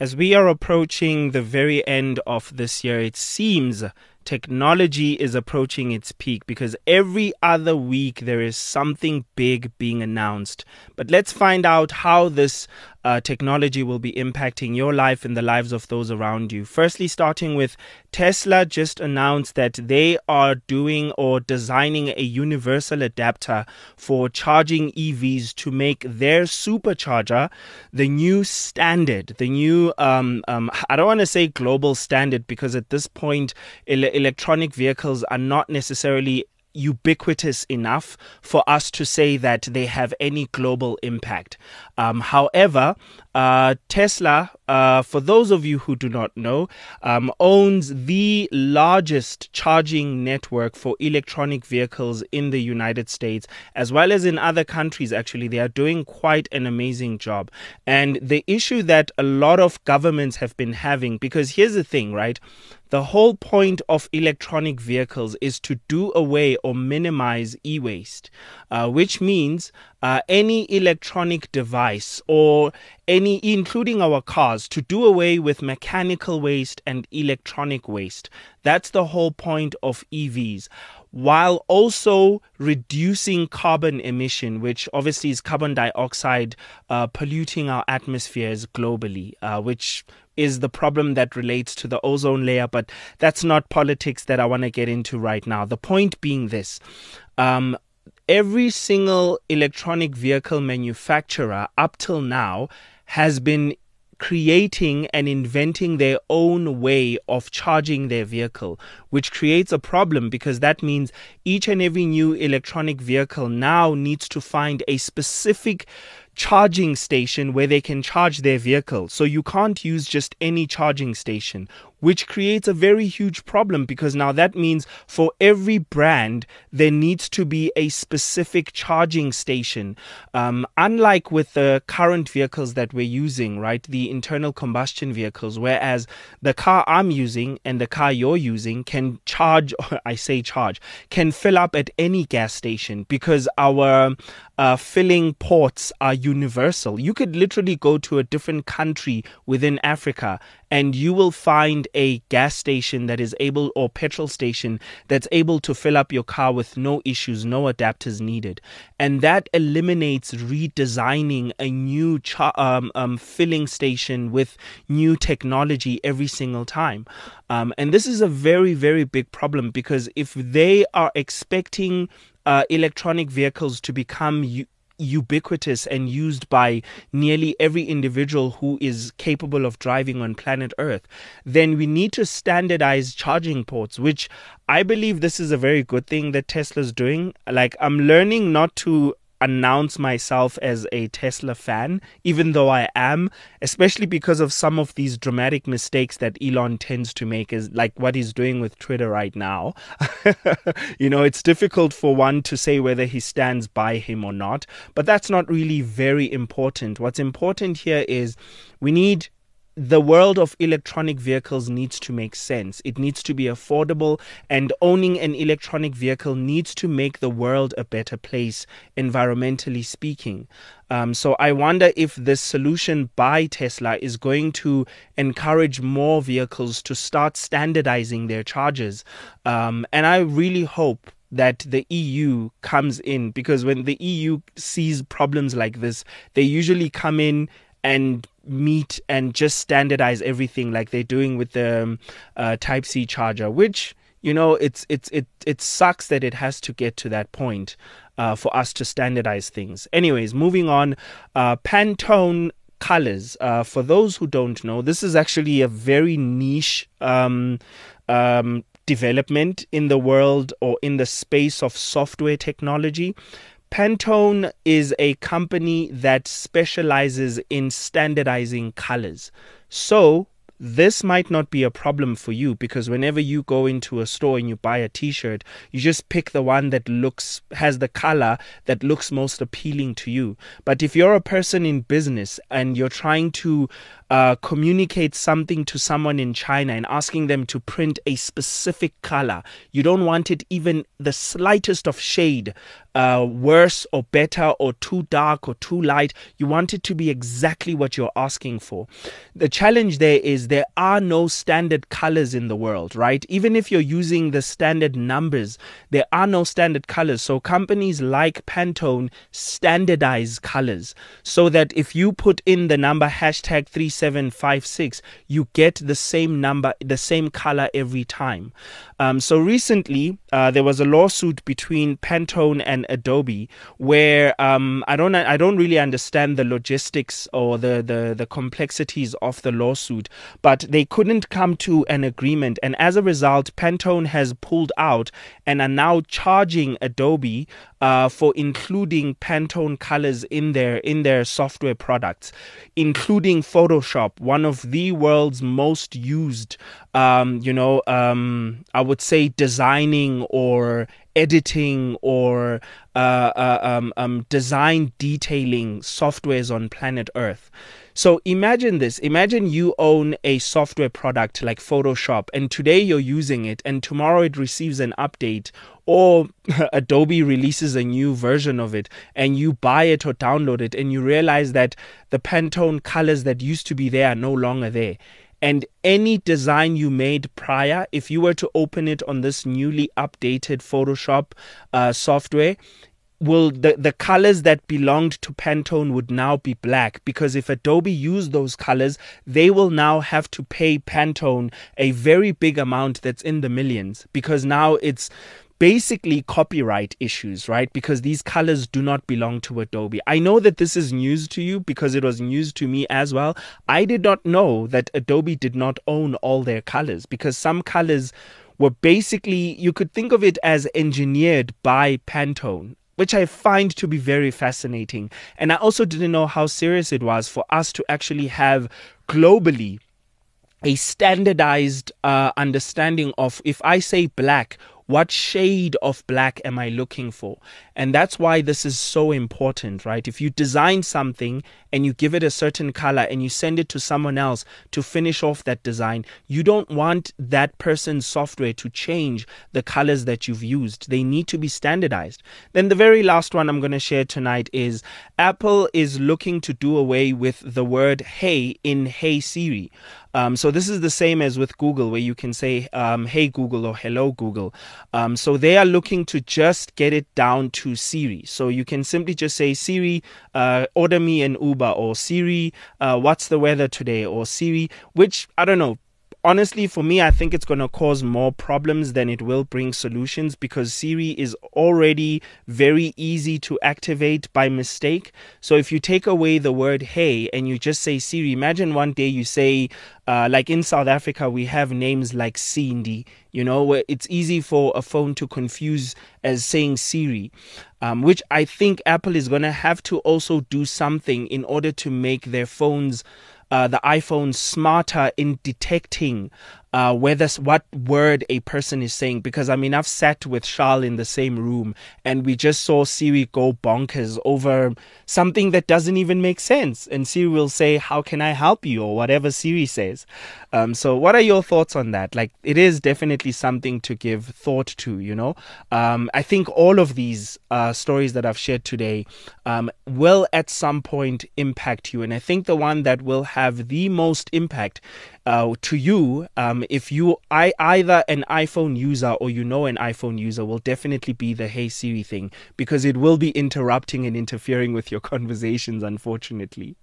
As we are approaching the very end of this year, it seems technology is approaching its peak because every other week there is something big being announced. But let's find out how this technology will be impacting your life and the lives of those around you. Firstly, starting with Tesla, just announced that they are doing or designing a universal adapter for charging EVs to make their supercharger the new standard, the new I don't want to say global standard, because at this point electronic vehicles are not necessarily ubiquitous enough for us to say that they have any global impact. However, Tesla, for those of you who do not know, owns the largest charging network for electronic vehicles in the United States, as well as in other countries. Actually, they are doing quite an amazing job. And the issue that a lot of governments have been having, because here's the thing, right? The whole point of electronic vehicles is to do away or minimize e-waste, which means any electronic device or any, including our cars, to do away with mechanical waste and electronic waste. That's the whole point of EVs, while also reducing carbon emission, which obviously is carbon dioxide polluting our atmospheres globally, which is the problem that relates to the ozone layer. But that's not politics that I want to get into right now. The point being this, every single electronic vehicle manufacturer up till now has been creating and inventing their own way of charging their vehicle, which creates a problem, because that means each and every new electronic vehicle now needs to find a specific charging station where they can charge their vehicle. So you can't use just any charging station, which creates a very huge problem, because now that means for every brand there needs to be a specific charging station. Unlike with the current vehicles that we're using, right, the internal combustion vehicles, whereas the car I'm using and the car you're using can charge, or I say charge, can fill up at any gas station, because our filling ports are universal. You could literally go to a different country within Africa and you will find a gas station that is able, or petrol station that's able to fill up your car with no issues, no adapters needed. And that eliminates redesigning a new filling station with new technology every single time. And this is a very, very big problem, because if they are expecting electronic vehicles to become ubiquitous and used by nearly every individual who is capable of driving on planet Earth, then we need to standardize charging ports, which I believe this is a very good thing that Tesla's doing. Like, I'm learning not to announce myself as a Tesla fan, even though I am, especially because of some of these dramatic mistakes that Elon tends to make, is like what he's doing with Twitter right now. You know, it's difficult for one to say whether he stands by him or not, but that's not really very important. What's important here is we need, the world of electronic vehicles needs to make sense. It needs to be affordable, and owning an electronic vehicle needs to make the world a better place, environmentally speaking. So I wonder if this solution by Tesla is going to encourage more vehicles to start standardizing their charges. And I really hope that the EU comes in, because when the EU sees problems like this, they usually come in and meet and just standardize everything, like they're doing with the Type C charger, which, you know, it sucks that it has to get to that point for us to standardize things. Anyways, moving on, Pantone colors. For those who don't know, this is actually a very niche development in the world, or in the space of software technology. Pantone is a company that specializes in standardizing colors. So this might not be a problem for you, because whenever you go into a store and you buy a t-shirt, you just pick the one that has the color that looks most appealing to you. But if you're a person in business and you're trying to communicate something to someone in China and asking them to print a specific color, you don't want it even the slightest of shade worse or better or too dark or too light. You want it to be exactly what you're asking for. The challenge there is there are no standard colors in the world, right? Even if you're using the standard numbers, there are no standard colors. So companies like Pantone standardize colors so that if you put in the number hashtag 3756, you get the same number, the same color every time. So recently there was a lawsuit between Pantone and Adobe where I don't really understand the logistics or the complexities of the lawsuit, but they couldn't come to an agreement, and as a result Pantone has pulled out and are now charging Adobe for including Pantone colors in their software products, including Photoshop, one of the world's most used I would say designing or editing or design detailing softwares on planet Earth. So imagine this. Imagine you own a software product like Photoshop, and today you're using it, and tomorrow it receives an update, or Adobe releases a new version of it, and you buy it or download it, and you realize that the Pantone colors that used to be there are no longer there. And any design you made prior, if you were to open it on this newly updated Photoshop software, the colors that belonged to Pantone would now be black, because if Adobe used those colors, they will now have to pay Pantone a very big amount that's in the millions, because now it's basically copyright issues, right? Because these colors do not belong to Adobe. I know that this is news to you because it was news to me as well. I did not know that Adobe did not own all their colors, because some colors were basically, you could think of it as engineered by Pantone, which I find to be very fascinating. And I also didn't know how serious it was for us to actually have globally a standardized understanding of, if I say black, what shade of black am I looking for? And that's why this is so important, right? If you design something and you give it a certain color and you send it to someone else to finish off that design, you don't want that person's software to change the colors that you've used. They need to be standardized. Then the very last one I'm going to share tonight is Apple is looking to do away with the word hey in Hey Siri. So this is the same as with Google, where you can say, hey, Google, or hello, Google. So they are looking to just get it down to Siri. So you can simply just say, Siri, order me an Uber, or Siri, what's the weather today, or Siri, which, I don't know. Honestly, for me, I think it's going to cause more problems than it will bring solutions, because Siri is already very easy to activate by mistake. So if you take away the word hey and you just say Siri, imagine one day you say, like in South Africa, we have names like Cindy, you know, where it's easy for a phone to confuse as saying Siri. Which I think Apple is going to have to also do something in order to make their phones, the iPhone, smarter in detecting what word a person is saying. Because, I mean, I've sat with Charles in the same room and we just saw Siri go bonkers over something that doesn't even make sense. And Siri will say, how can I help you? Or whatever Siri says. So what are your thoughts on that? Like, it is definitely something to give thought to, you know. I think all of these stories that I've shared today will at some point impact you. And I think the one that will have the most impact to you, if you either an iPhone user or you know an iPhone user, will definitely be the Hey Siri thing, because it will be interrupting and interfering with your conversations, unfortunately.